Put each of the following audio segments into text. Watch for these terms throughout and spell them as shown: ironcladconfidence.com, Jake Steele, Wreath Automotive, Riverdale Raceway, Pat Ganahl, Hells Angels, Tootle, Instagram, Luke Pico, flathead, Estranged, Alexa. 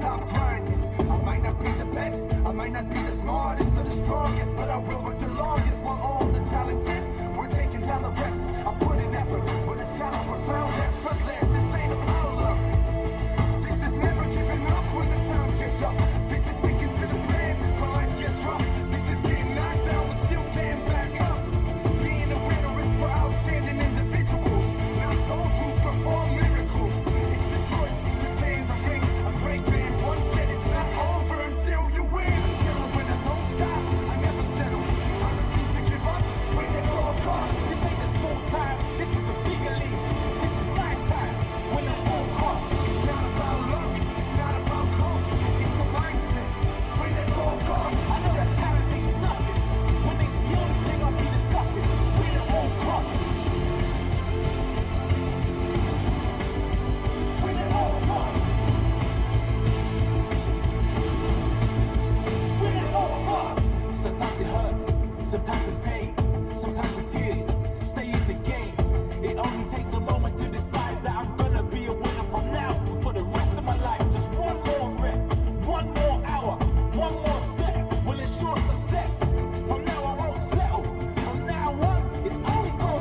stop grinding. I might not be the best, I might not be the smartest or the strongest, but I will work the longest. While all the talented, we're taking time to rest. I put in effort with a talent profound effortless. This ain't about luck. This is never giving up when the times get tough. This is sticking to the plan when life gets rough. This is getting knocked down but still getting back up. Being a winner is for outstanding individuals, not those who perform miracles. It's the choice to stay in the ring. A great man once said it's not over until you win. Until I win, I don't stop. I never settle. I refuse to give up when they fall apart. This ain't a small time. This is the bigger league. This is my time. When I all caught, it's not about luck. It's not about talk. It's the mindset. When they all caught, I know that talent means nothing. When they the only thing I'll be discussing. When they all caught. When they all caught. When they all caught. Sometimes it hurts. Sometimes it's pain. Sometimes it's tears. Stay in the game. It only takes a moment to decide that I'm gonna be a winner from now on for the rest of my life. Just one more rep, one more hour, one more step will ensure success. From now I won't settle. From now on,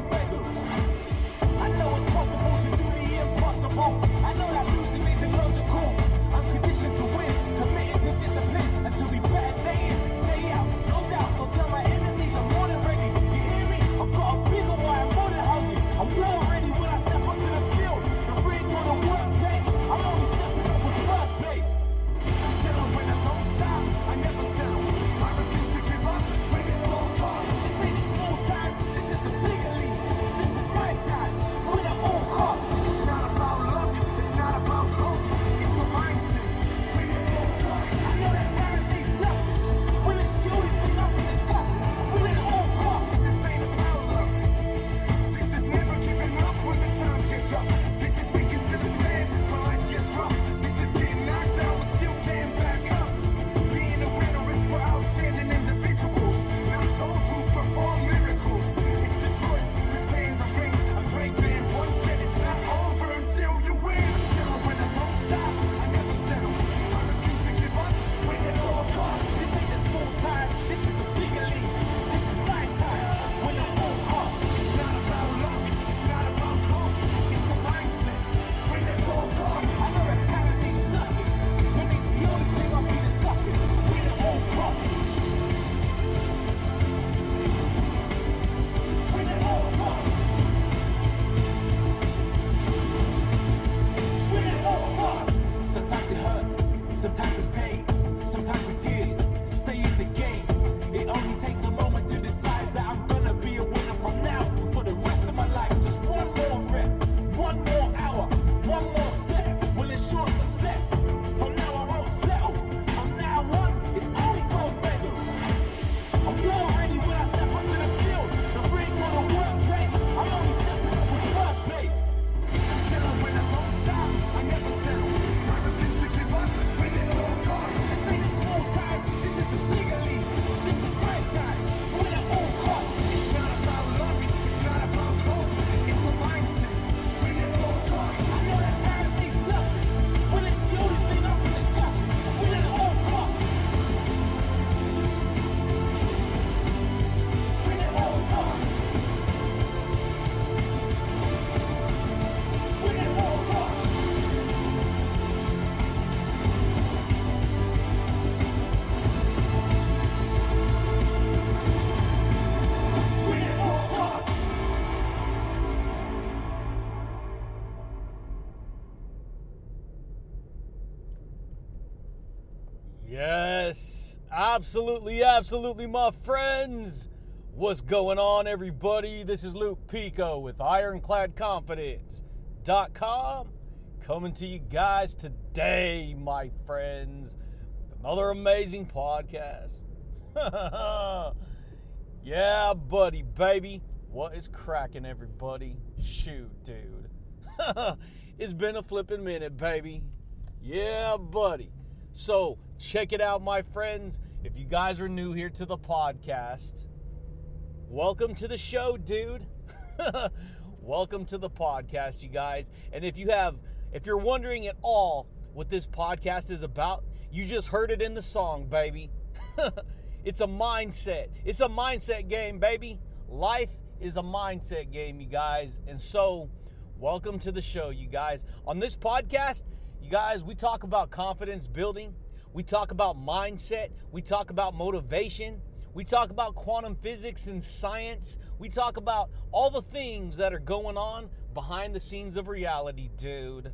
it's only gold medal. I know it's possible to do the impossible. I know that losing isn't logical. I'm conditioned to win, committed to discipline, and to be better day in, day out. No doubt, so tell my enemies I'm more than ready. You hear me? I've got a bigger wire, I'm more than hungry. I'm more ready when I step up to the field, the ring or the workplace. I'm only stepping up for first place. Until I win, I don't stop. I never settle. I refuse to give up. When it all costs, this ain't a small time. This is the bigger league. This is my time. Win at all costs. It's not about luck. It's not about hope. It's the mindset. When it all costs, I know that time means nothing. When it's the only thing I've been discussing. When it all costs, this ain't about luck. This is never giving up when the times get tough. This is sticking to the plan when life gets rough. This is getting knocked down but still getting back up. Being a winner is for outstanding individuals, not those who perform miracles. It's the choice to stay in the ring. A great man once said it's not over until you win. Until I win, I don't stop. I never settle. I refuse to give up when it all costs. This ain't a small time. This is the bigger league. This is my time. When I all costs, it's not about luck. It's not about hope. It's the mindset. When it all costs, I know that talent means nothing. When it's the only thing I'll be discussing. When it all costs. When it all costs. When it all costs. Sometimes it hurts, sometimes it's pain, sometimes it's tears. Stay in the game. It only takes a moment to decide that I'm gonna be a winner from now on for the rest of my life. Just one more rep, one more hour, one more step will ensure success. From now I won't settle. From now on, it's only gold medal. I'm more ready when I step up to the field, the ring or the workplace. I'm only stepping up for first place. Until I win, I don't stop. I never settle. I refuse to give up. Win at all costs. This ain't a small time. This is the bigger league. This is my time. Win at all costs. It's not about luck. It's not about hope. It's the mindset. Win at all costs. I know that time means nothing. When it's the only thing I've been discussing. Win at all costs. Win at all costs. Win at all costs. Win at all costs. Yes, absolutely, absolutely, my friends. What's going on, everybody? This is Luke Pico with ironcladconfidence.com coming to you guys today, my friends, with another amazing podcast. Yeah, buddy, baby. What is cracking, everybody? Shoot, dude. It's been a flipping minute, baby. Yeah, buddy. So, check it out, my friends. If you guys are new here to the podcast, welcome to the show, dude. Welcome to the podcast, you guys. And if you're wondering at all what this podcast is about? You just heard it in the song, baby. It's a mindset. It's a mindset game, baby. Life is a mindset game, you guys. And so, welcome to the show, you guys. On this podcast, you guys, we talk about confidence building. We talk about mindset. We talk about motivation. We talk about quantum physics and science. We talk about all the things that are going on behind the scenes of reality, dude.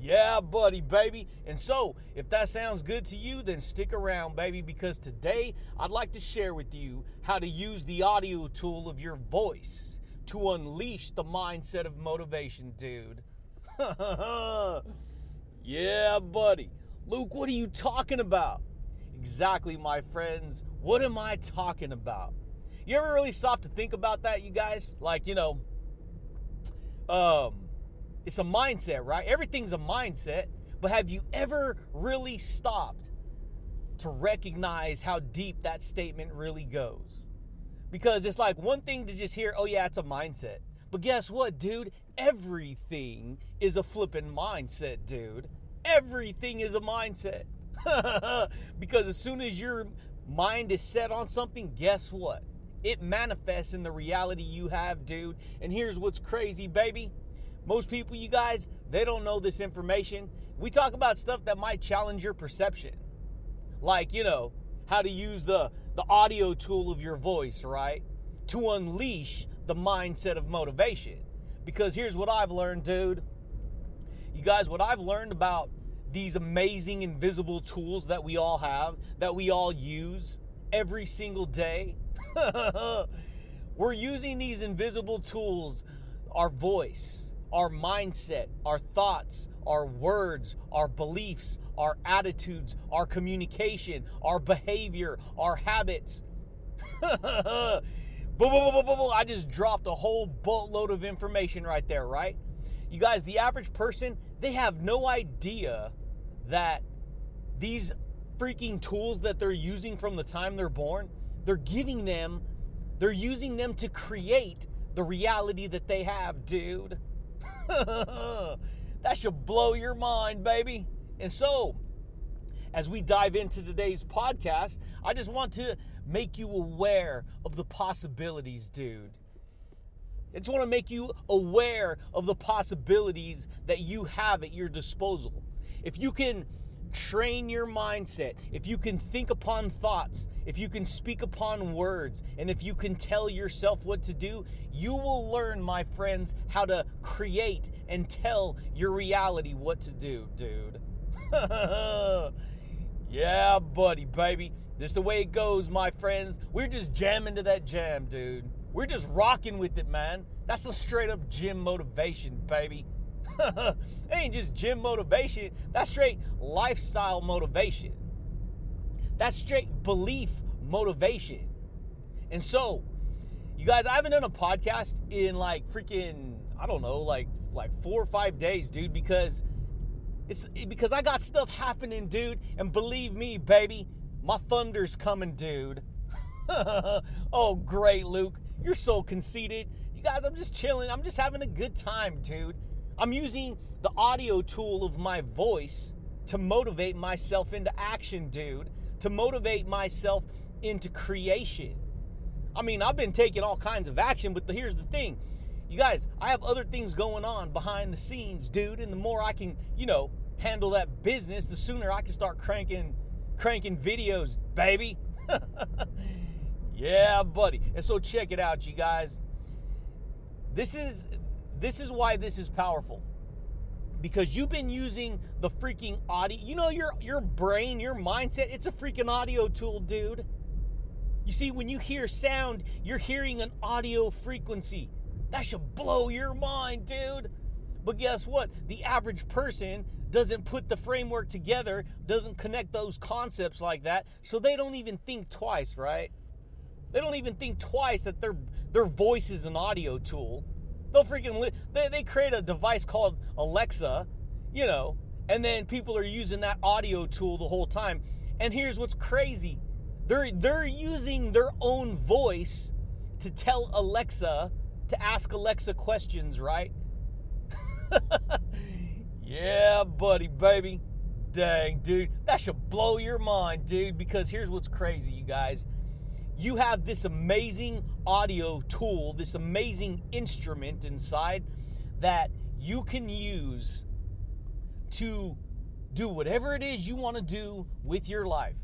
Yeah, buddy, baby. And so, if that sounds good to you, then stick around, baby, because today I'd like to share with you how to use the audio tool of your voice to unleash the mindset of motivation, dude. Yeah, buddy. Luke, what are you talking about? Exactly, my friends. What am I talking about? You ever really stop to think about that, you guys? Like, you know, it's a mindset, right? Everything's a mindset. But have you ever really stopped to recognize how deep that statement really goes? Because it's like one thing to just hear, oh yeah, it's a mindset. But guess what, dude? Everything is a flipping mindset, dude. Everything is a mindset. Because as soon as your mind is set on something, guess what? It manifests in the reality you have, dude. And here's what's crazy, baby. Most people, you guys, they don't know this information. We talk about stuff that might challenge your perception. Like, you know, how to use the audio tool of your voice, right? To unleash the mindset of motivation. Because here's what I've learned, dude. You guys, what I've learned about these amazing invisible tools that we all have, that we all use every single day. We're using these invisible tools, our voice, our mindset, our thoughts, our words, our beliefs, our attitudes, our communication, our behavior, our habits. I just dropped a whole boatload of information right there, right? You guys, the average person, they have no idea that these freaking tools that they're using from the time they're born, they're using them to create the reality that they have, dude. That should blow your mind, baby. And so, as we dive into today's podcast, I just want to make you aware of the possibilities, dude. I just want to make you aware of the possibilities that you have at your disposal. If you can train your mindset, if you can think upon thoughts, if you can speak upon words, and if you can tell yourself what to do, you will learn, my friends, how to create and tell your reality what to do, dude. Yeah, buddy, baby. This is the way it goes, my friends. We're just jamming to that jam, dude. We're just rocking with it, man. That's a straight up gym motivation, baby. It ain't just gym motivation. That's straight lifestyle motivation. That's straight belief motivation. And so, you guys, I haven't done a podcast in like freaking, I don't know, like 4 or 5 days, dude, because I got stuff happening, dude. And believe me, baby, my thunder's coming, dude. Oh, great, Luke. You're so conceited. You guys, I'm just chilling. I'm just having a good time, dude. I'm using the audio tool of my voice to motivate myself into action, dude. To motivate myself into creation. I mean, I've been taking all kinds of action, but here's the thing. You guys, I have other things going on behind the scenes, dude. And the more I can, you know, handle that business, the sooner I can start cranking videos, baby. Yeah, buddy. And so check it out, you guys. This is why this is powerful. Because you've been using the freaking audio. You know, your brain, your mindset, it's a freaking audio tool, dude. You see, when you hear sound, you're hearing an audio frequency. That should blow your mind, dude. But guess what? The average person doesn't put the framework together, doesn't connect those concepts like that, so they don't even think twice, right? They don't even think twice that their voice is an audio tool. They'll freaking they create a device called Alexa, you know, and then people are using that audio tool the whole time. And here's what's crazy: they're using their own voice to tell Alexa to ask Alexa questions, right? Yeah, buddy, baby. Dang, dude. That should blow your mind, dude, because here's what's crazy, you guys. You have this amazing audio tool, this amazing instrument inside that you can use to do whatever it is you want to do with your life.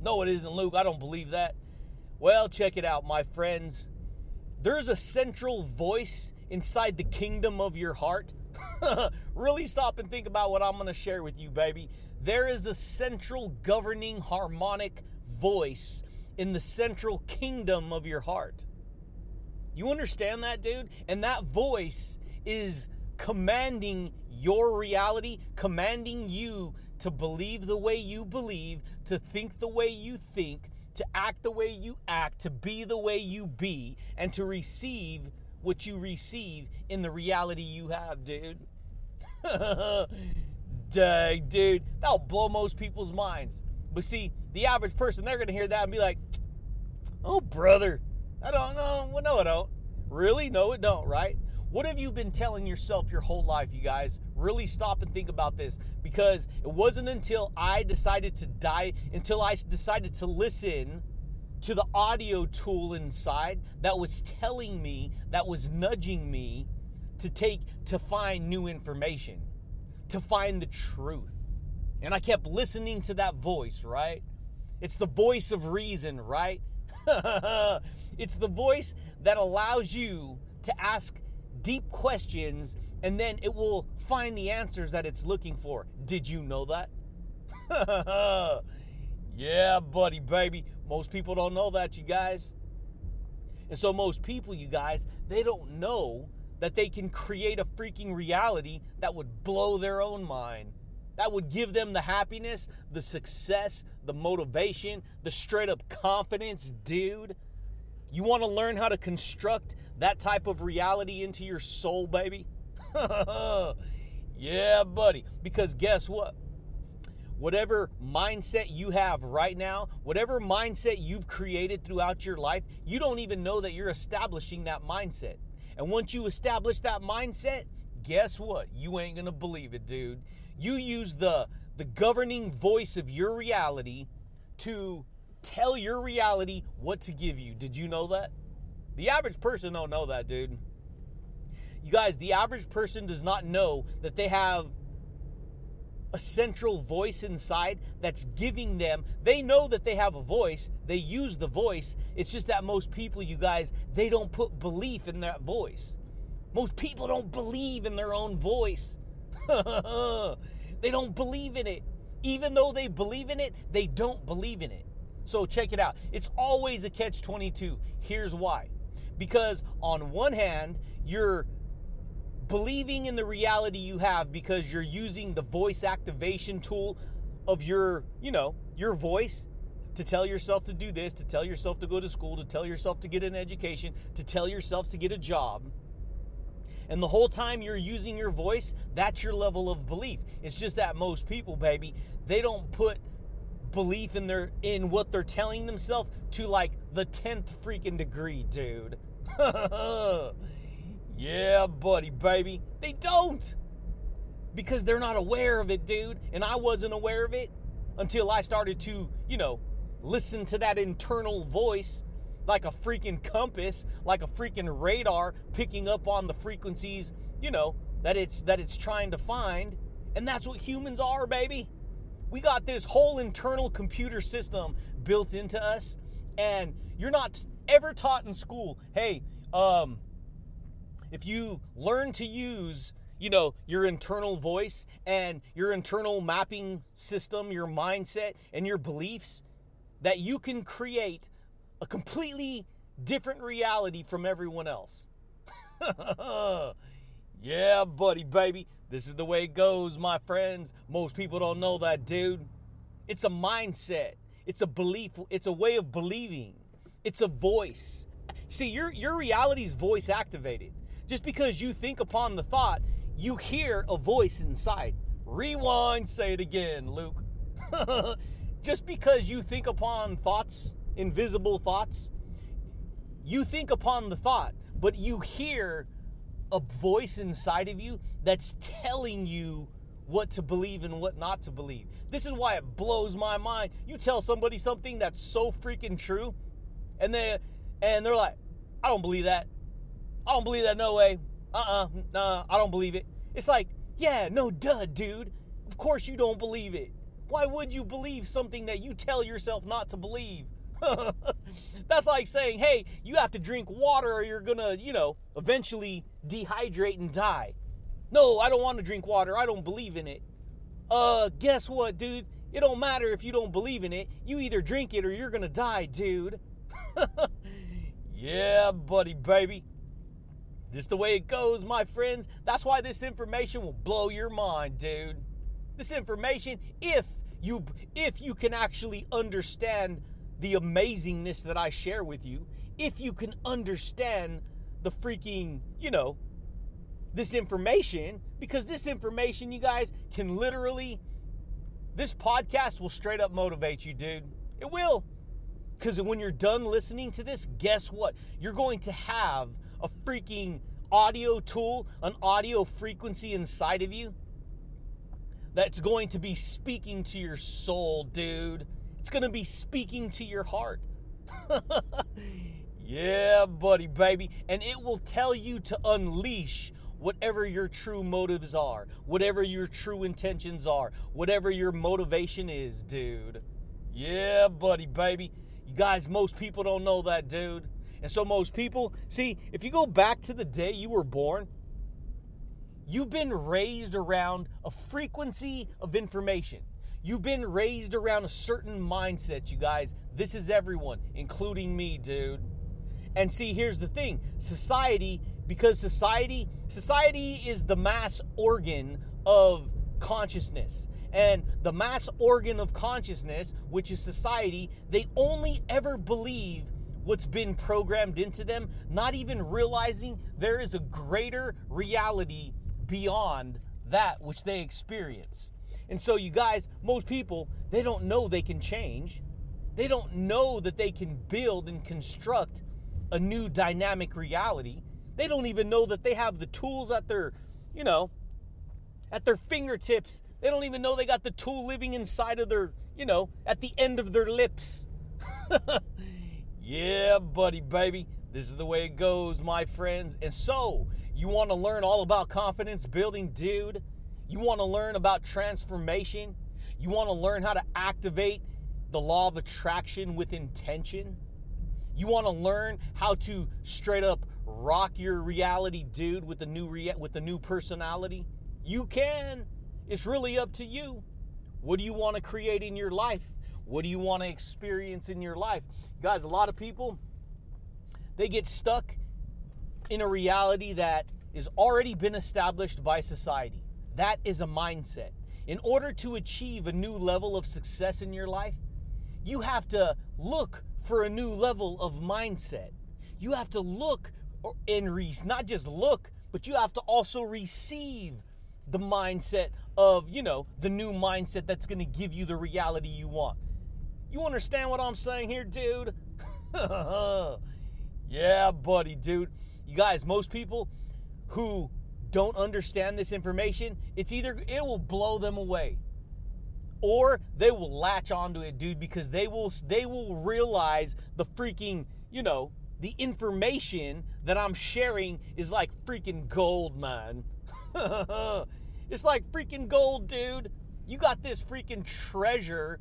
No, it isn't, Luke. I don't believe that. Well, check it out, my friends. There's a central voice inside the kingdom of your heart. Really stop and think about what I'm going to share with you, baby. There is a central governing harmonic voice in the central kingdom of your heart. You understand that, dude? And that voice is commanding your reality, commanding you to believe the way you believe, to think the way you think, to act the way you act, to be the way you be, and to receive what you receive in the reality you have, dude. Dang, dude. That'll blow most people's minds. But see, the average person, they're going to hear that and be like, oh, brother, I don't know. Well, no, I don't. Really? No, it don't, right? What have you been telling yourself your whole life, you guys? Really stop and think about this, because it wasn't until I decided to die, until I decided to listen to the audio tool inside that was telling me, that was nudging me to find new information, to find the truth. And I kept listening to that voice, right? It's the voice of reason, right? It's the voice that allows you to ask deep questions, and then it will find the answers that it's looking for. Did you know that? Yeah, buddy, baby. Most people don't know that, you guys. And so most people, you guys, they don't know that they can create a freaking reality that would blow their own mind. That would give them the happiness, the success, the motivation, the straight up confidence, dude. You want to learn how to construct that type of reality into your soul, baby? Yeah, buddy. Because guess what? Whatever mindset you have right now, whatever mindset you've created throughout your life, you don't even know that you're establishing that mindset. And once you establish that mindset, guess what? You ain't going to believe it, dude. You use the governing voice of your reality to tell your reality what to give you. Did you know that? The average person don't know that, dude. You guys, the average person does not know that they have a central voice inside that's giving them. They know that they have a voice. They use the voice. It's just that most people, you guys, they don't put belief in that voice. Most people don't believe in their own voice. They don't believe in it. Even though they believe in it, they don't believe in it. So check it out. It's always a catch-22. Here's why. Because on one hand, you're believing in the reality you have because you're using the voice activation tool of your voice to tell yourself to do this, to tell yourself to go to school, to tell yourself to get an education, to tell yourself to get a job. And the whole time you're using your voice, that's your level of belief. It's just that most people, baby, they don't put belief in what they're telling themselves to like the 10th freaking degree, dude. Yeah, buddy, baby. They don't. Because they're not aware of it, dude. And I wasn't aware of it until I started to, listen to that internal voice like a freaking compass, like a freaking radar, picking up on the frequencies, that it's trying to find. And that's what humans are, baby. We got this whole internal computer system built into us, and you're not ever taught in school, hey, if you learn to use, your internal voice and your internal mapping system, your mindset and your beliefs, that you can create a completely different reality from everyone else. Yeah, buddy, baby. This is the way it goes, my friends. Most people don't know that, dude. It's a mindset. It's a belief. It's a way of believing. It's a voice. See, your reality's voice activated. Just because you think upon the thought, you hear a voice inside. Rewind, say it again, Luke. Just because you think upon thoughts, invisible thoughts, you think upon the thought, but you hear a voice inside of you that's telling you what to believe and what not to believe. This is why it blows my mind. You tell somebody something that's so freaking true, and they're like, I don't believe that. I don't believe that, no way. I don't believe it. It's like, yeah, no duh, dude. Of course you don't believe it. Why would you believe something that you tell yourself not to believe? That's like saying, hey, you have to drink water or you're going to, eventually dehydrate and die. No, I don't want to drink water. I don't believe in it. Guess what, dude? It don't matter if you don't believe in it. You either drink it or you're going to die, dude. Yeah, buddy, baby. Just the way it goes, my friends. That's why this information will blow your mind, dude. This information, if you can actually understand the amazingness that I share with you, if you can understand the freaking, this information, because this information, you guys, can literally, this podcast will straight up motivate you, dude. It will. Because when you're done listening to this, guess what? You're going to have a freaking audio tool, an audio frequency inside of you that's going to be speaking to your soul, dude. It's going to be speaking to your heart. Yeah, buddy, baby. And it will tell you to unleash whatever your true motives are, whatever your true intentions are, whatever your motivation is, dude. Yeah, buddy, baby. You guys, most people don't know that, dude. And so most people, see, if you go back to the day you were born, you've been raised around a frequency of information. You've been raised around a certain mindset, you guys. This is everyone, including me, dude. And see, here's the thing. Society is the mass organ of consciousness. And the mass organ of consciousness, which is society, they only ever believe what's been programmed into them, not even realizing there is a greater reality beyond that which they experience. And so you guys, most people, they don't know they can change. They don't know that they can build and construct a new dynamic reality. They don't even know that they have the tools at their, at their fingertips. They don't even know they got the tool living inside of their, at the end of their lips. Yeah, buddy, baby. This is the way it goes, my friends. And so, you want to learn all about confidence building, dude? You want to learn about transformation? You want to learn how to activate the law of attraction with intention? You want to learn how to straight up rock your reality, dude, with a new personality? You can. It's really up to you. What do you want to create in your life? What do you want to experience in your life? Guys, a lot of people, they get stuck in a reality that has already been established by society. That is a mindset. In order to achieve a new level of success in your life, you have to look for a new level of mindset. You have to look and not just look, but you have to also receive the mindset of, the new mindset that's going to give you the reality you want. You understand what I'm saying here, dude? Yeah, buddy, dude. You guys, most people who don't understand this information, it's either it will blow them away or they will latch onto it, dude, because they will realize the freaking, the information that I'm sharing is like freaking gold, man. It's like freaking gold, dude. You got this freaking treasure.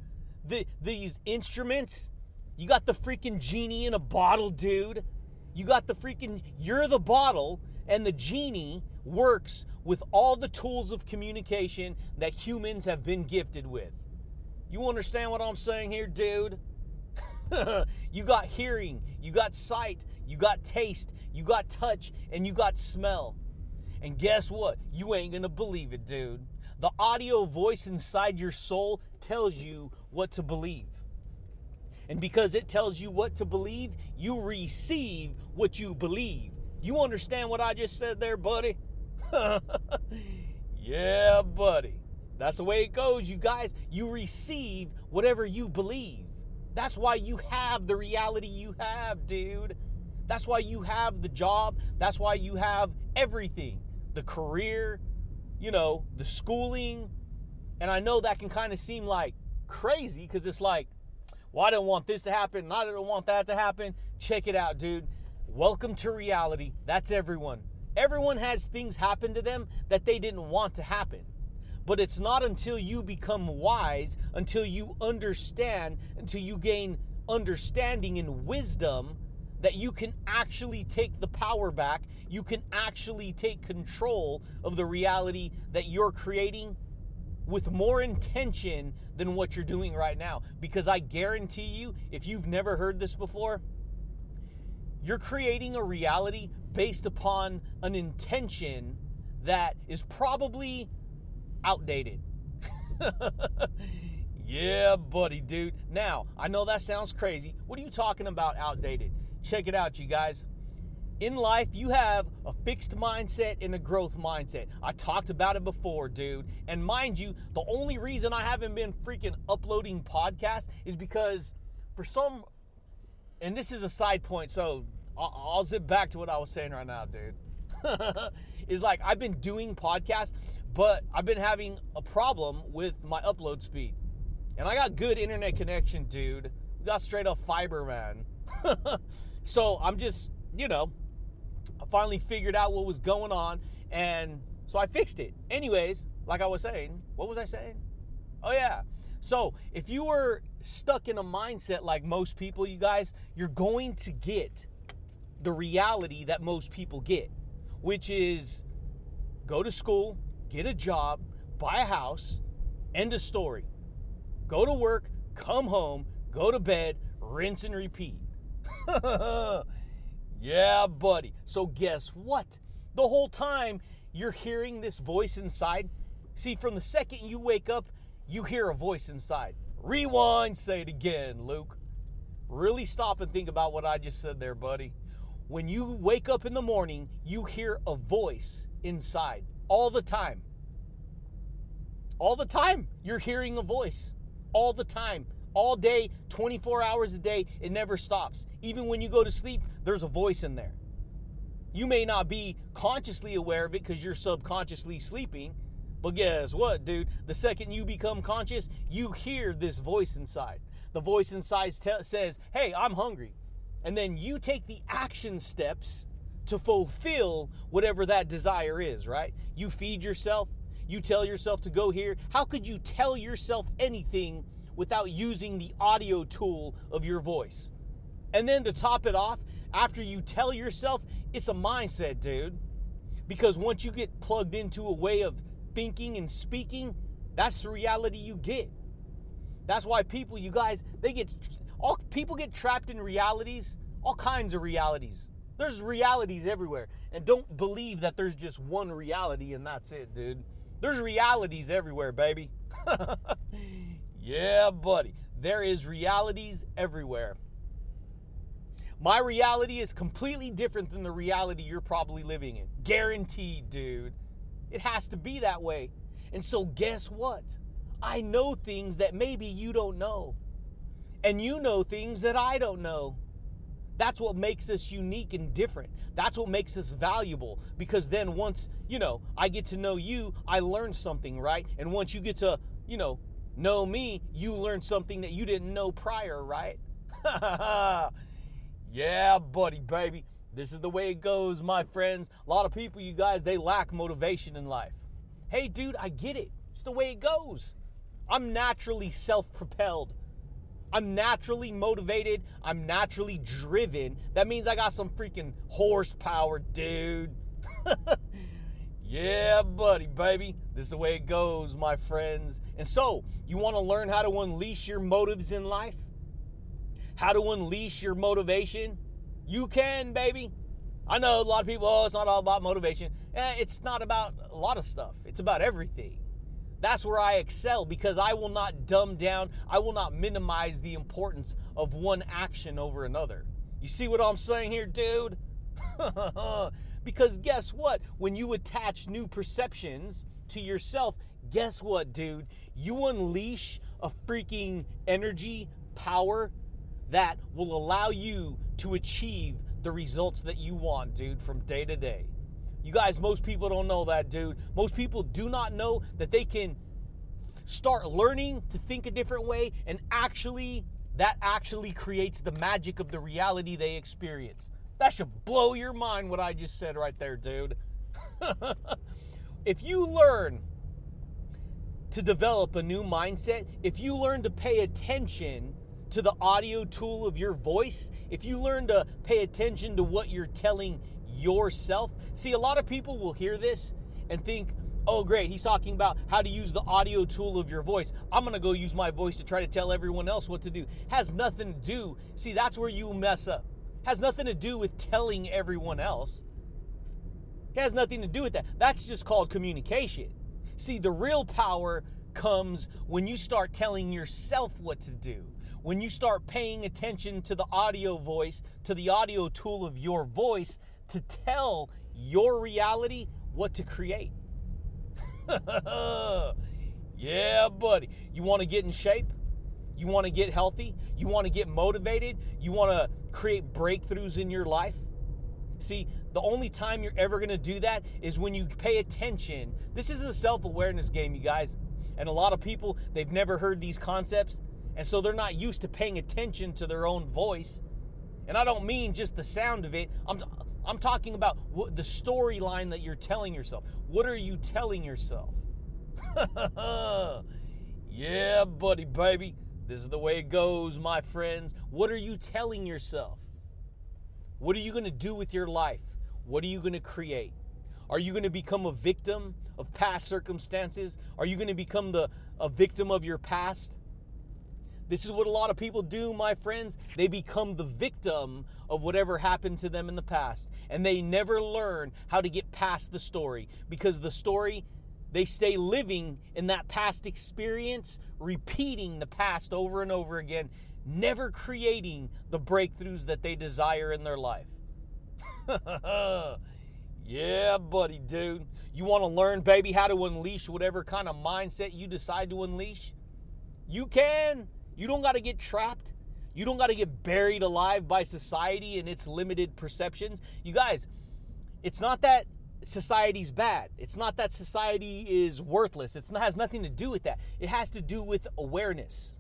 These instruments, you got the freaking genie in a bottle, dude. You got the freaking, you're the bottle, and the genie works with all the tools of communication that humans have been gifted with. You understand what I'm saying here, dude? You got hearing, you got sight, you got taste, you got touch, and you got smell. And guess what? You ain't gonna believe it, dude. The audio voice inside your soul tells you what to believe. And because it tells you what to believe, you receive what you believe. You understand what I just said there, buddy? Yeah, buddy. That's the way it goes, you guys. You receive whatever you believe. That's why you have the reality you have, dude. That's why you have the job. That's why you have everything, the career, the schooling. And I know that can kind of seem like crazy because it's like, well, I didn't want this to happen. And I didn't want that to happen. Check it out, dude. Welcome to reality. That's everyone. Everyone has things happen to them that they didn't want to happen. But it's not until you become wise, until you understand, until you gain understanding and wisdom that you can actually take the power back. You can actually take control of the reality that you're creating with more intention than what you're doing right now. Because I guarantee you, if you've never heard this before, you're creating a reality based upon an intention that is probably outdated. Yeah, buddy, dude. Now, I know that sounds crazy. What are you talking about outdated? Check it out, you guys. In life, you have a fixed mindset and a growth mindset. I talked about it before, dude. And mind you, the only reason I haven't been freaking uploading podcasts is because for some, and this is a side point, so I'll zip back to what I was saying right now, dude. It's like I've been doing podcasts, but I've been having a problem with my upload speed. And I got good internet connection, dude. We got straight up fiber, man. So I'm just, I finally figured out what was going on. And so I fixed it. Anyways, like I was saying, what was I saying? Oh, yeah. So if you were stuck in a mindset like most people, you guys, you're going to get the reality that most people get, which is go to school, get a job, buy a house, end of story. Go to work, come home, go to bed, rinse and repeat. Yeah, buddy. So guess what? The whole time you're hearing this voice inside. See, from the second you wake up, you hear a voice inside. Rewind, say it again, Luke. Really stop and think about what I just said there, buddy. When you wake up in the morning, you hear a voice inside all the time. All the time, you're hearing a voice. All the time, all day, 24 hours a day, it never stops. Even when you go to sleep, there's a voice in there. You may not be consciously aware of it because you're subconsciously sleeping, but guess what, dude? The second you become conscious, you hear this voice inside. The voice inside says, hey, I'm hungry. And then you take the action steps to fulfill whatever that desire is, right? You feed yourself. You tell yourself to go here. How could you tell yourself anything without using the audio tool of your voice? And then to top it off, after you tell yourself, it's a mindset, dude. Because once you get plugged into a way of thinking and speaking, that's the reality you get. That's why people, you guys, people get trapped in realities, all kinds of realities. There's realities everywhere. And don't believe that there's just one reality and that's it, dude. There's realities everywhere, baby. Yeah, buddy. There is realities everywhere. My reality is completely different than the reality you're probably living in. Guaranteed, dude. It has to be that way. And so guess what? I know things that maybe you don't know. And you know things that I don't know. That's what makes us unique and different. That's what makes us valuable. Because then once, I get to know you, I learn something, right? And once you get to, know me, you learn something that you didn't know prior, right? Yeah, buddy, baby. This is the way it goes, my friends. A lot of people, you guys, they lack motivation in life. Hey, dude, I get it. It's the way it goes. I'm naturally self-propelled. I'm naturally motivated. I'm naturally driven. That means I got some freaking horsepower, dude. Yeah, buddy, baby. This is the way it goes, my friends. And so, you want to learn how to unleash your motives in life? How to unleash your motivation? You can, baby. I know a lot of people, it's not all about motivation. It's not about a lot of stuff. It's about everything. That's where I excel because I will not dumb down. I will not minimize the importance of one action over another. You see what I'm saying here, dude? Because guess what? When you attach new perceptions to yourself, guess what, dude? You unleash a freaking energy power that will allow you to achieve the results that you want, dude, from day to day. You guys, most people don't know that, dude. Most people do not know that they can start learning to think a different way, and that actually creates the magic of the reality they experience. That should blow your mind, what I just said right there, dude. If you learn to develop a new mindset, if you learn to pay attention to the audio tool of your voice, if you learn to pay attention to what you're telling yourself. See, a lot of people will hear this and think, oh great, he's talking about how to use the audio tool of your voice. I'm gonna go use my voice to try to tell everyone else what to do. Has nothing to do, see, that's where you mess up. Has nothing to do with telling everyone else. It has nothing to do with that. That's just called communication. See, the real power comes when you start telling yourself what to do. When you start paying attention to the audio voice, to the audio tool of your voice, to tell your reality what to create. Yeah, buddy. You want to get in shape? You want to get healthy? You want to get motivated? You want to create breakthroughs in your life? See, the only time you're ever going to do that is when you pay attention. This is a self-awareness game, you guys. And a lot of people, they've never heard these concepts. And so they're not used to paying attention to their own voice. And I don't mean just the sound of it. I'm talking about the storyline that you're telling yourself. What are you telling yourself? Yeah, buddy, baby. This is the way it goes, my friends. What are you telling yourself? What are you going to do with your life? What are you going to create? Are you going to become a victim of past circumstances? Are you going to become a victim of your past? This is what a lot of people do, my friends. They become the victim of whatever happened to them in the past. And they never learn how to get past the story. Because the story, they stay living in that past experience, repeating the past over and over again, never creating the breakthroughs that they desire in their life. Yeah, buddy, dude. You want to learn, baby, how to unleash whatever kind of mindset you decide to unleash? You can. You don't got to get trapped. You don't got to get buried alive by society and its limited perceptions. You guys, it's not that society's bad. It's not that society is worthless. It has nothing to do with that. It has to do with awareness.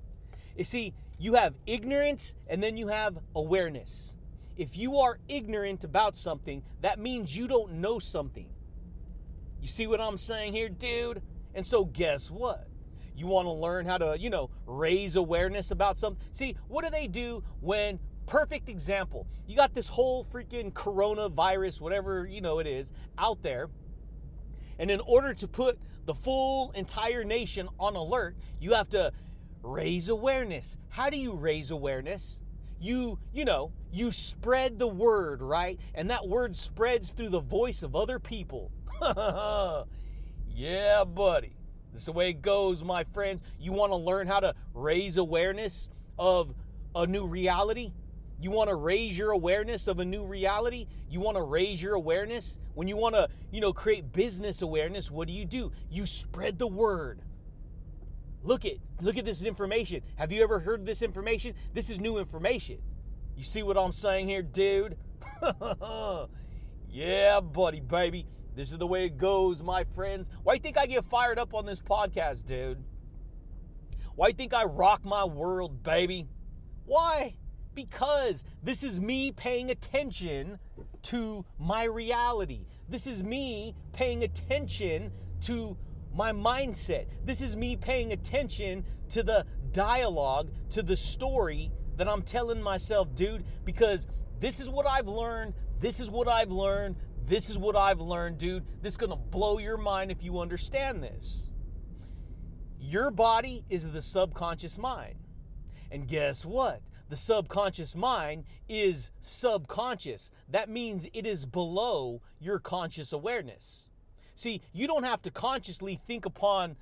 You see, you have ignorance and then you have awareness. If you are ignorant about something, that means you don't know something. You see what I'm saying here, dude? And so guess what? You want to learn how to, raise awareness about something. See, what do they do when, perfect example, you got this whole freaking coronavirus, whatever, it is, out there. And in order to put the full entire nation on alert, you have to raise awareness. How do you raise awareness? You spread the word, right? And that word spreads through the voice of other people. Yeah, buddy. This is the way it goes, my friends. You want to learn how to raise awareness of a new reality? You want to raise your awareness of a new reality? You want to raise your awareness? When you want to, create business awareness, what do? You spread the word. Look at this information. Have you ever heard this information? This is new information. You see what I'm saying here, dude? Yeah, buddy, baby. This is the way it goes, my friends. Why do you think I get fired up on this podcast, dude? Why do you think I rock my world, baby? Why? Because this is me paying attention to my reality. This is me paying attention to my mindset. This is me paying attention to the dialogue, to the story that I'm telling myself, dude, because this is what I've learned. This is what I've learned. This is what I've learned, dude. This is going to blow your mind if you understand this. Your body is the subconscious mind. And guess what? The subconscious mind is subconscious. That means it is below your conscious awareness. See, you don't have to consciously think upon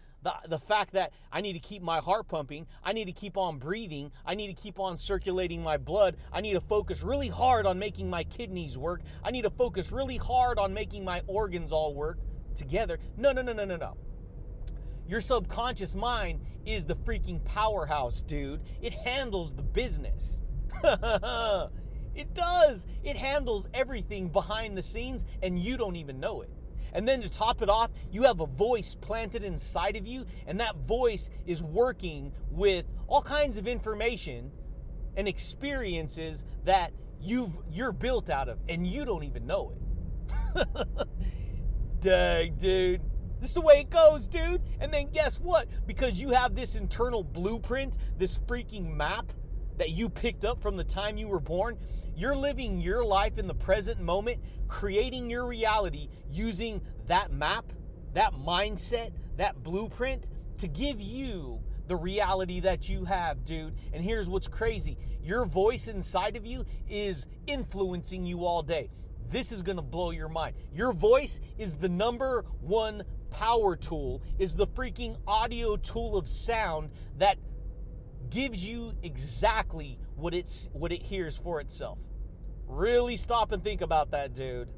the fact that I need to keep my heart pumping, I need to keep on breathing, I need to keep on circulating my blood, I need to focus really hard on making my kidneys work, I need to focus really hard on making my organs all work together. No. Your subconscious mind is the freaking powerhouse, dude. It handles the business. It does. It handles everything behind the scenes and you don't even know it. And then to top it off, you have a voice planted inside of you, and that voice is working with all kinds of information and experiences that you're built out of, and you don't even know it. Dang, dude. This is the way it goes, dude. And then guess what? Because you have this internal blueprint, this freaking map that you picked up from the time you were born, you're living your life in the present moment, creating your reality using that map, that mindset, that blueprint to give you the reality that you have, dude. And here's what's crazy. Your voice inside of you is influencing you all day. This is going to blow your mind. Your voice is the number one power tool, is the freaking audio tool of sound that gives you exactly what it hears for itself. Really stop and think about that, dude.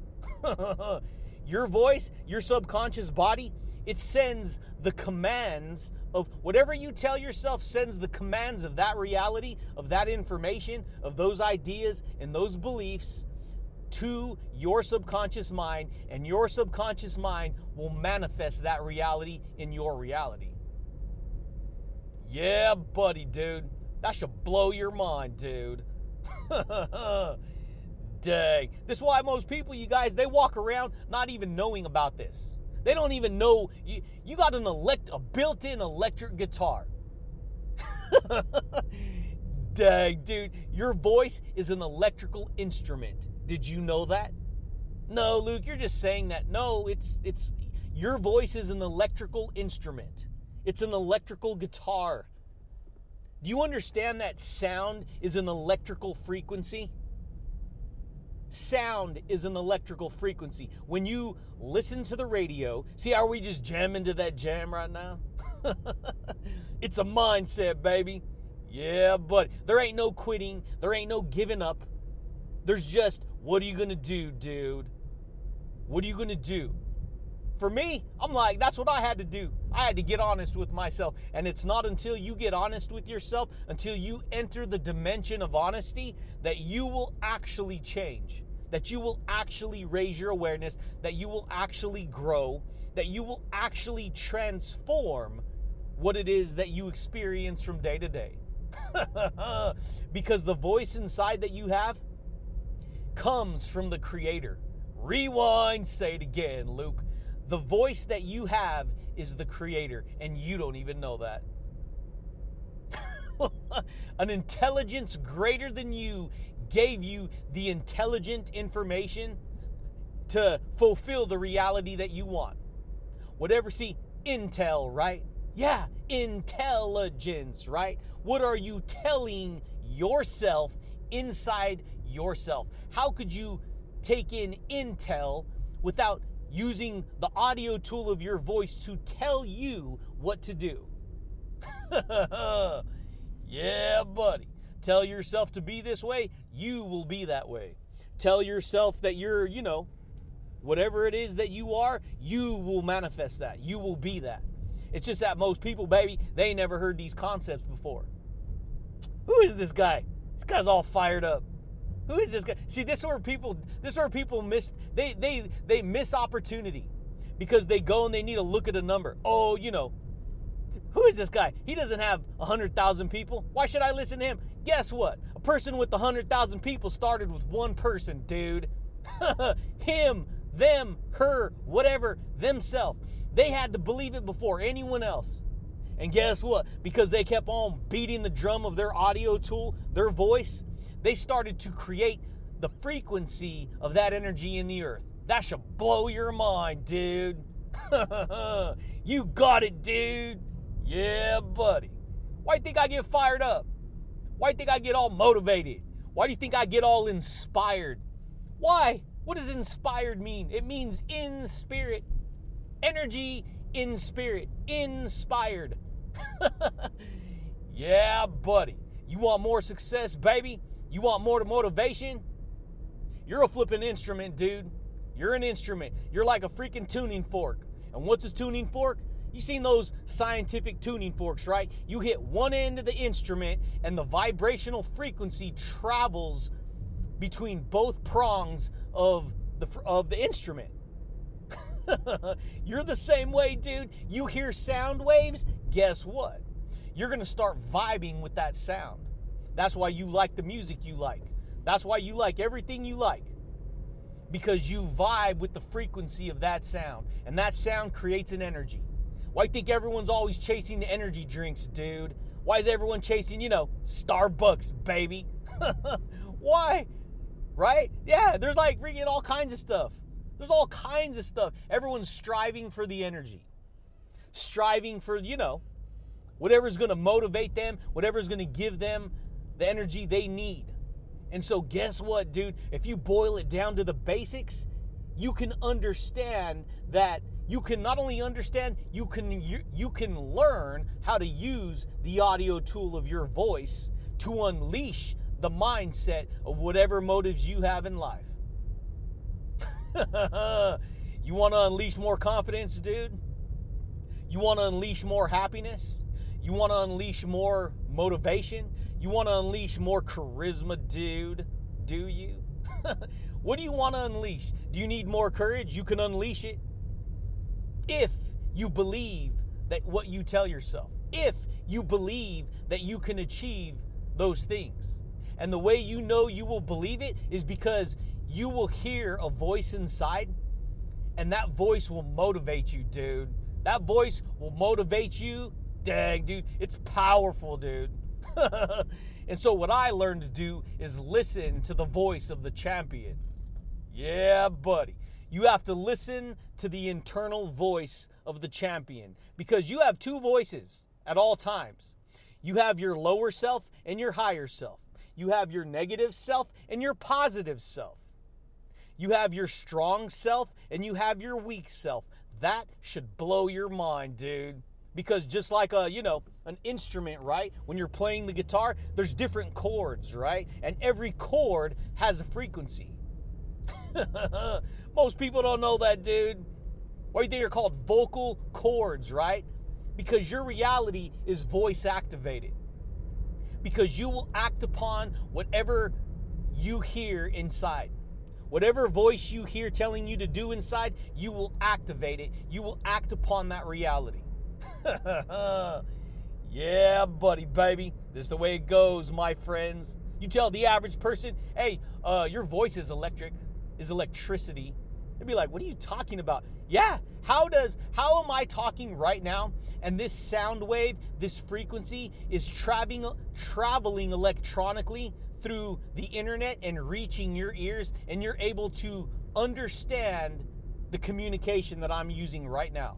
Your voice, your subconscious body, it sends the commands of whatever you tell yourself, sends the commands of that reality, of that information, of those ideas and those beliefs to your subconscious mind, and your subconscious mind will manifest that reality in your reality. Yeah, buddy, dude. That should blow your mind, dude. Dang. This is why most people, you guys, they walk around not even knowing about this. They don't even know. You got a built-in electric guitar. Dang, dude. Your voice is an electrical instrument. Did you know that? No, Luke, you're just saying that. No, it's your voice is an electrical instrument. It's an electrical guitar. Do you understand that sound is an electrical frequency? Sound is an electrical frequency. When you listen to the radio, see how we just jamming to that jam right now? It's a mindset, baby. Yeah, buddy. There ain't no quitting. There ain't no giving up. There's just, what are you going to do, dude? What are you going to do? For me, I'm like, that's what I had to do. I had to get honest with myself. And it's not until you get honest with yourself, until you enter the dimension of honesty, that you will actually change, that you will actually raise your awareness, that you will actually grow, that you will actually transform what it is that you experience from day to day. Because the voice inside that you have comes from the Creator. Rewind, say it again, Luke. The voice that you have is the Creator, and you don't even know that. An intelligence greater than you gave you the intelligent information to fulfill the reality that you want. Whatever, see, intel, right? Yeah, intelligence, right? What are you telling yourself inside yourself? How could you take in intel without using the audio tool of your voice to tell you what to do? Yeah, buddy. Tell yourself to be this way, you will be that way. Tell yourself that you're, whatever it is that you are, you will manifest that. You will be that. It's just that most people, baby, they never heard these concepts before. Who is this guy? This guy's all fired up. Who is this guy? See, this is where people miss. They miss opportunity because they go and they need to look at a number. Oh, who is this guy? He doesn't have 100,000 people. Why should I listen to him? Guess what? A person with 100,000 people started with one person, dude. Him, them, her, whatever, themself. They had to believe it before anyone else. And guess what? Because they kept on beating the drum of their audio tool, their voice, they started to create the frequency of that energy in the earth. That should blow your mind, dude. You got it, dude. Yeah, buddy. Why do you think I get fired up? Why do you think I get all motivated? Why do you think I get all inspired? Why? What does inspired mean? It means in spirit. Energy in spirit. Inspired. Yeah, buddy. You want more success, baby? You want more motivation? You're a flipping instrument, dude. You're an instrument. You're like a freaking tuning fork. And what's a tuning fork? You seen those scientific tuning forks, right? You hit one end of the instrument and the vibrational frequency travels between both prongs of the instrument. You're the same way, dude. You hear sound waves, guess what? You're going to start vibing with that sound. That's why you like the music you like. That's why you like everything you like. Because you vibe with the frequency of that sound. And that sound creates an energy. Why do you think everyone's always chasing the energy drinks, dude? Why is everyone chasing, Starbucks, baby? Why? Right? Yeah, there's like freaking all kinds of stuff. There's all kinds of stuff. Everyone's striving for the energy. Striving for, whatever's going to motivate them, whatever's going to give them the energy they need. And so guess what, dude? If you boil it down to the basics, you can understand that you can not only understand, you can learn how to use the audio tool of your voice to unleash the mindset of whatever motives you have in life. You want to unleash more confidence, dude? You want to unleash more happiness? You want to unleash more motivation? You want to unleash more charisma, dude? Do you? What do you want to unleash? Do you need more courage? You can unleash it. If you believe that what you tell yourself. If you believe that you can achieve those things. And the way you know you will believe it is because you will hear a voice inside, and that voice will motivate you, dude. That voice will motivate you. Dang, dude, it's powerful, dude. And so what I learned to do is listen to the voice of the champion. Yeah, buddy. You have to listen to the internal voice of the champion because you have two voices at all times. You have your lower self and your higher self. You have your negative self and your positive self. You have your strong self and you have your weak self. That should blow your mind, dude. Because just like an instrument, right? When you're playing the guitar, there's different chords, right? And every chord has a frequency. Most people don't know that, dude. Why do you think they're called vocal cords, right? Because your reality is voice activated. Because you will act upon whatever you hear inside. Whatever voice you hear telling you to do inside, you will activate it. You will act upon that reality. Yeah, buddy, baby. This is the way it goes, my friends. You tell the average person, hey, your voice is electricity. They'd be like, what are you talking about? Yeah, how am I talking right now? And this sound wave, this frequency is traveling electronically through the internet and reaching your ears, and you're able to understand the communication that I'm using right now.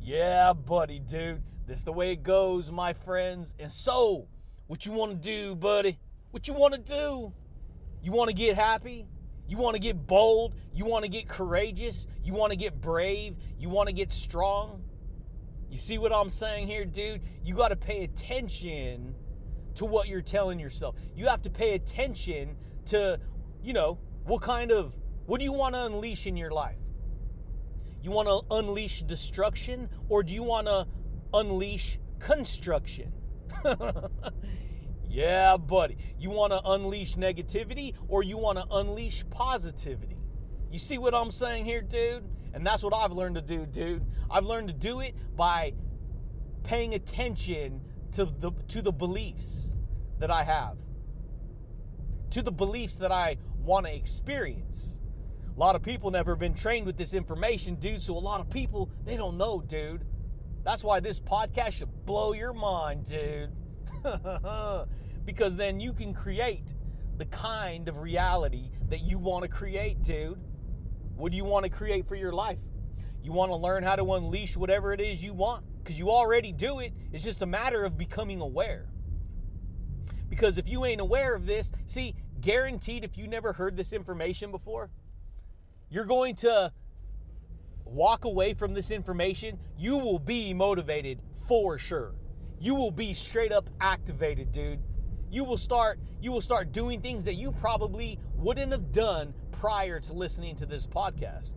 Yeah, buddy, dude. This is the way it goes, my friends. And so, what you want to do, buddy? What you want to do? You want to get happy? You want to get bold? You want to get courageous? You want to get brave? You want to get strong? You see what I'm saying here, dude? You got to pay attention to what you're telling yourself. You have to pay attention to, what do you want to unleash in your life? You want to unleash destruction, or do you want to unleash construction? Yeah, buddy. You want to unleash negativity, or you want to unleash positivity? You see what I'm saying here, dude? And that's what I've learned to do, dude. I've learned to do it by paying attention to the beliefs that I have, to the beliefs that I want to experience. A lot of people never been trained with this information, dude, so a lot of people, they don't know, dude. That's why this podcast should blow your mind, dude. Because then you can create the kind of reality that you want to create, dude. What do you want to create for your life? You want to learn how to unleash whatever it is you want, because you already do it. It's just a matter of becoming aware. Because if you ain't aware of this, see, guaranteed if you never heard this information before, you're going to walk away from this information. You will be motivated for sure. You will be straight up activated, dude. You will start doing things that you probably wouldn't have done prior to listening to this podcast.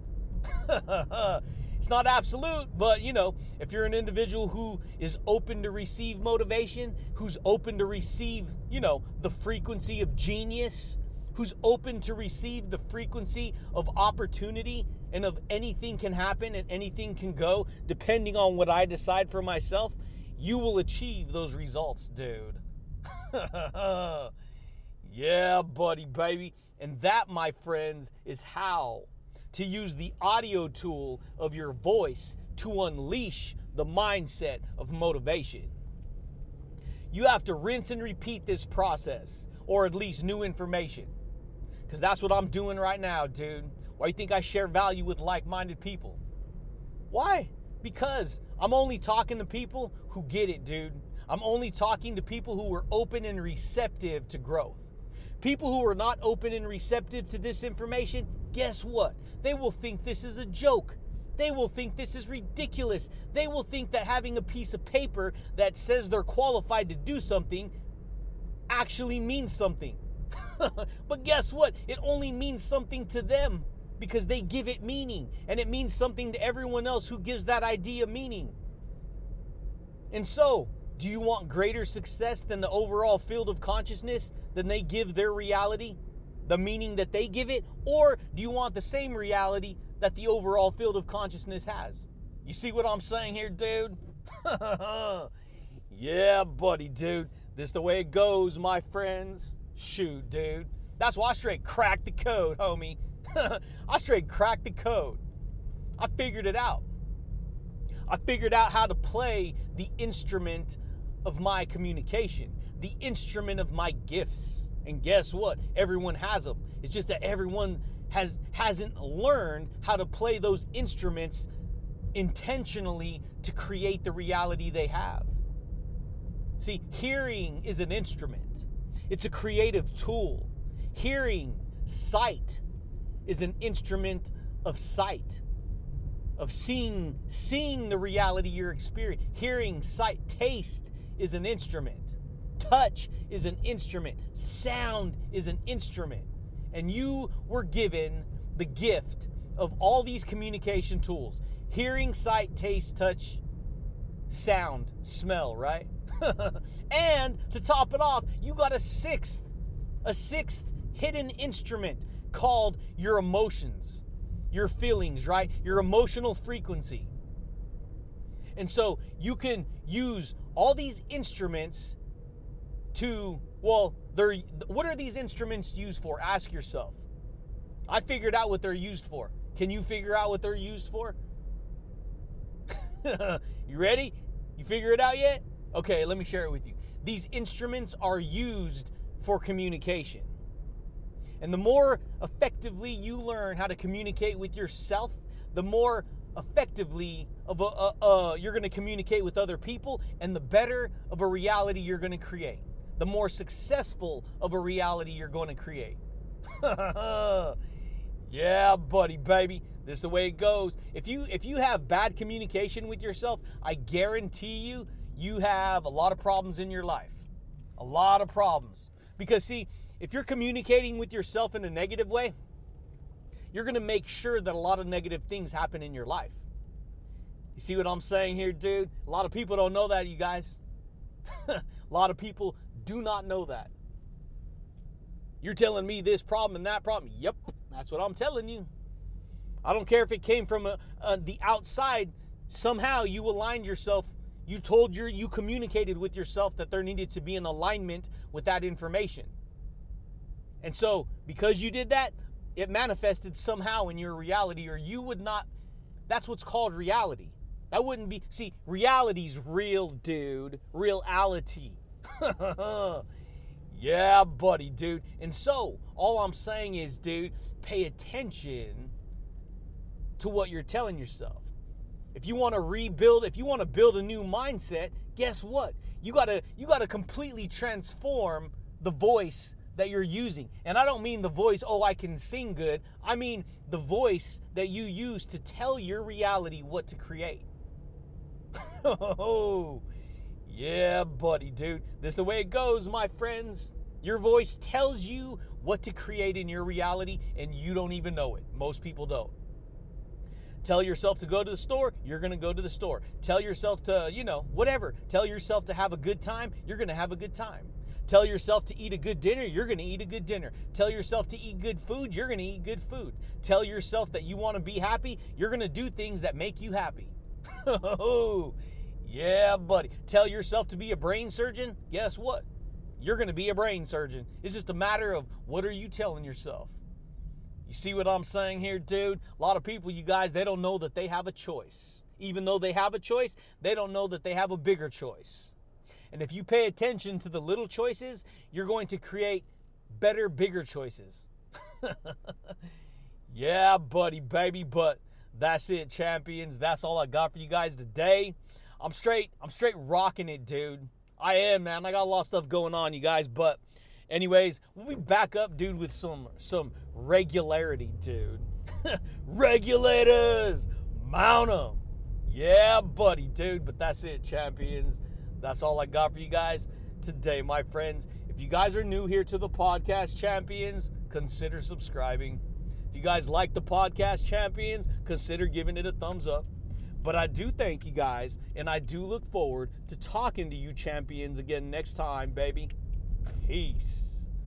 It's not absolute, but you know, if you're an individual who is open to receive motivation, who's open to receive, you know, the frequency of genius, who's open to receive the frequency of opportunity and of anything can happen and anything can go, depending on what I decide for myself, you will achieve those results, dude. Yeah, buddy, baby. And that, my friends, is how to use the audio tool of your voice to unleash the mindset of motivation. You have to rinse and repeat this process, or at least new information, because that's what I'm doing right now, dude. Why do you think I share value with like-minded people? Why? Because I'm only talking to people who get it, dude. I'm only talking to people who are open and receptive to growth. People who are not open and receptive to this information, guess what? They will think this is a joke. They will think this is ridiculous. They will think that having a piece of paper that says they're qualified to do something actually means something. But guess what? It only means something to them because they give it meaning, and it means something to everyone else who gives that idea meaning. And so, do you want greater success than the overall field of consciousness than they give their reality, the meaning that they give it? Or do you want the same reality that the overall field of consciousness has? You see what I'm saying here, dude? Yeah, buddy, dude. This is the way it goes, my friends. Shoot, dude. That's why I straight cracked the code, homie. I straight cracked the code. I figured it out. I figured out how to play the instrument of my communication, the instrument of my gifts. And guess what? Everyone has them. It's just that everyone hasn't learned how to play those instruments intentionally to create the reality they have. See, hearing is an instrument. It's a creative tool. Hearing, sight, is an instrument of sight, of seeing the reality you're experiencing. Hearing, sight, taste is an instrument. Touch is an instrument. Sound is an instrument. And you were given the gift of all these communication tools. Hearing, sight, taste, touch, sound, smell, right? And to top it off, you got a sixth hidden instrument called your emotions, your feelings, right? Your emotional frequency. And so you can use all these instruments to, well, what are these instruments used for? Ask yourself. I figured out what they're used for. Can you figure out what they're used for? You ready? You figure it out yet? Okay, let me share it with you. These instruments are used for communication. And the more effectively you learn how to communicate with yourself, the more effectively of you're going to communicate with other people, and the better of a reality you're going to create. The more successful of a reality you're going to create. Yeah, buddy, baby. This is the way it goes. If you have bad communication with yourself, I guarantee you have a lot of problems in your life. A lot of problems. Because see, if you're communicating with yourself in a negative way, you're going to make sure that a lot of negative things happen in your life. You see what I'm saying here, dude? A lot of people don't know that, you guys. A lot of people do not know that. You're telling me this problem and that problem. Yep, that's what I'm telling you. I don't care if it came from the outside. Somehow you aligned yourself. You communicated with yourself that there needed to be an alignment with that information. And so, because you did that, it manifested somehow in your reality, or you would not. That's what's called reality. That wouldn't be. See, reality's real, dude. Reality. Yeah, buddy, dude. And so, all I'm saying is, dude, pay attention to what you're telling yourself. If you want to rebuild, if you want to build a new mindset, guess what? You gotta completely transform the voice that you're using. And I don't mean the voice, oh, I can sing good. I mean the voice that you use to tell your reality what to create. Oh, yeah, buddy, dude. This is the way it goes, my friends. Your voice tells you what to create in your reality, and you don't even know it. Most people don't. Tell yourself to go to the store, you're going to go to the store. Tell yourself to, whatever. Tell yourself to have a good time, you're going to have a good time. Tell yourself to eat a good dinner, you're going to eat a good dinner. Tell yourself to eat good food, you're going to eat good food. Tell yourself that you want to be happy, you're going to do things that make you happy. Oh, yeah, buddy. Tell yourself to be a brain surgeon, guess what? You're going to be a brain surgeon. It's just a matter of what are you telling yourself? You see what I'm saying here, dude? A lot of people, you guys, they don't know that they have a choice. Even though they have a choice, they don't know that they have a bigger choice. And if you pay attention to the little choices, you're going to create better, bigger choices. Yeah, buddy, baby, but that's it, champions. That's all I got for you guys today. I'm straight rocking it, dude. I am, man. I got a lot of stuff going on, you guys, but anyways, we'll be back up, dude, with some regularity, dude. Regulators, mount them. Yeah, buddy, dude, but that's it, champions. That's all I got for you guys today, my friends. If you guys are new here to the podcast, champions, consider subscribing. If you guys like the podcast, champions, consider giving it a thumbs up. But I do thank you guys, and I do look forward to talking to you, champions, again next time, baby. Peace.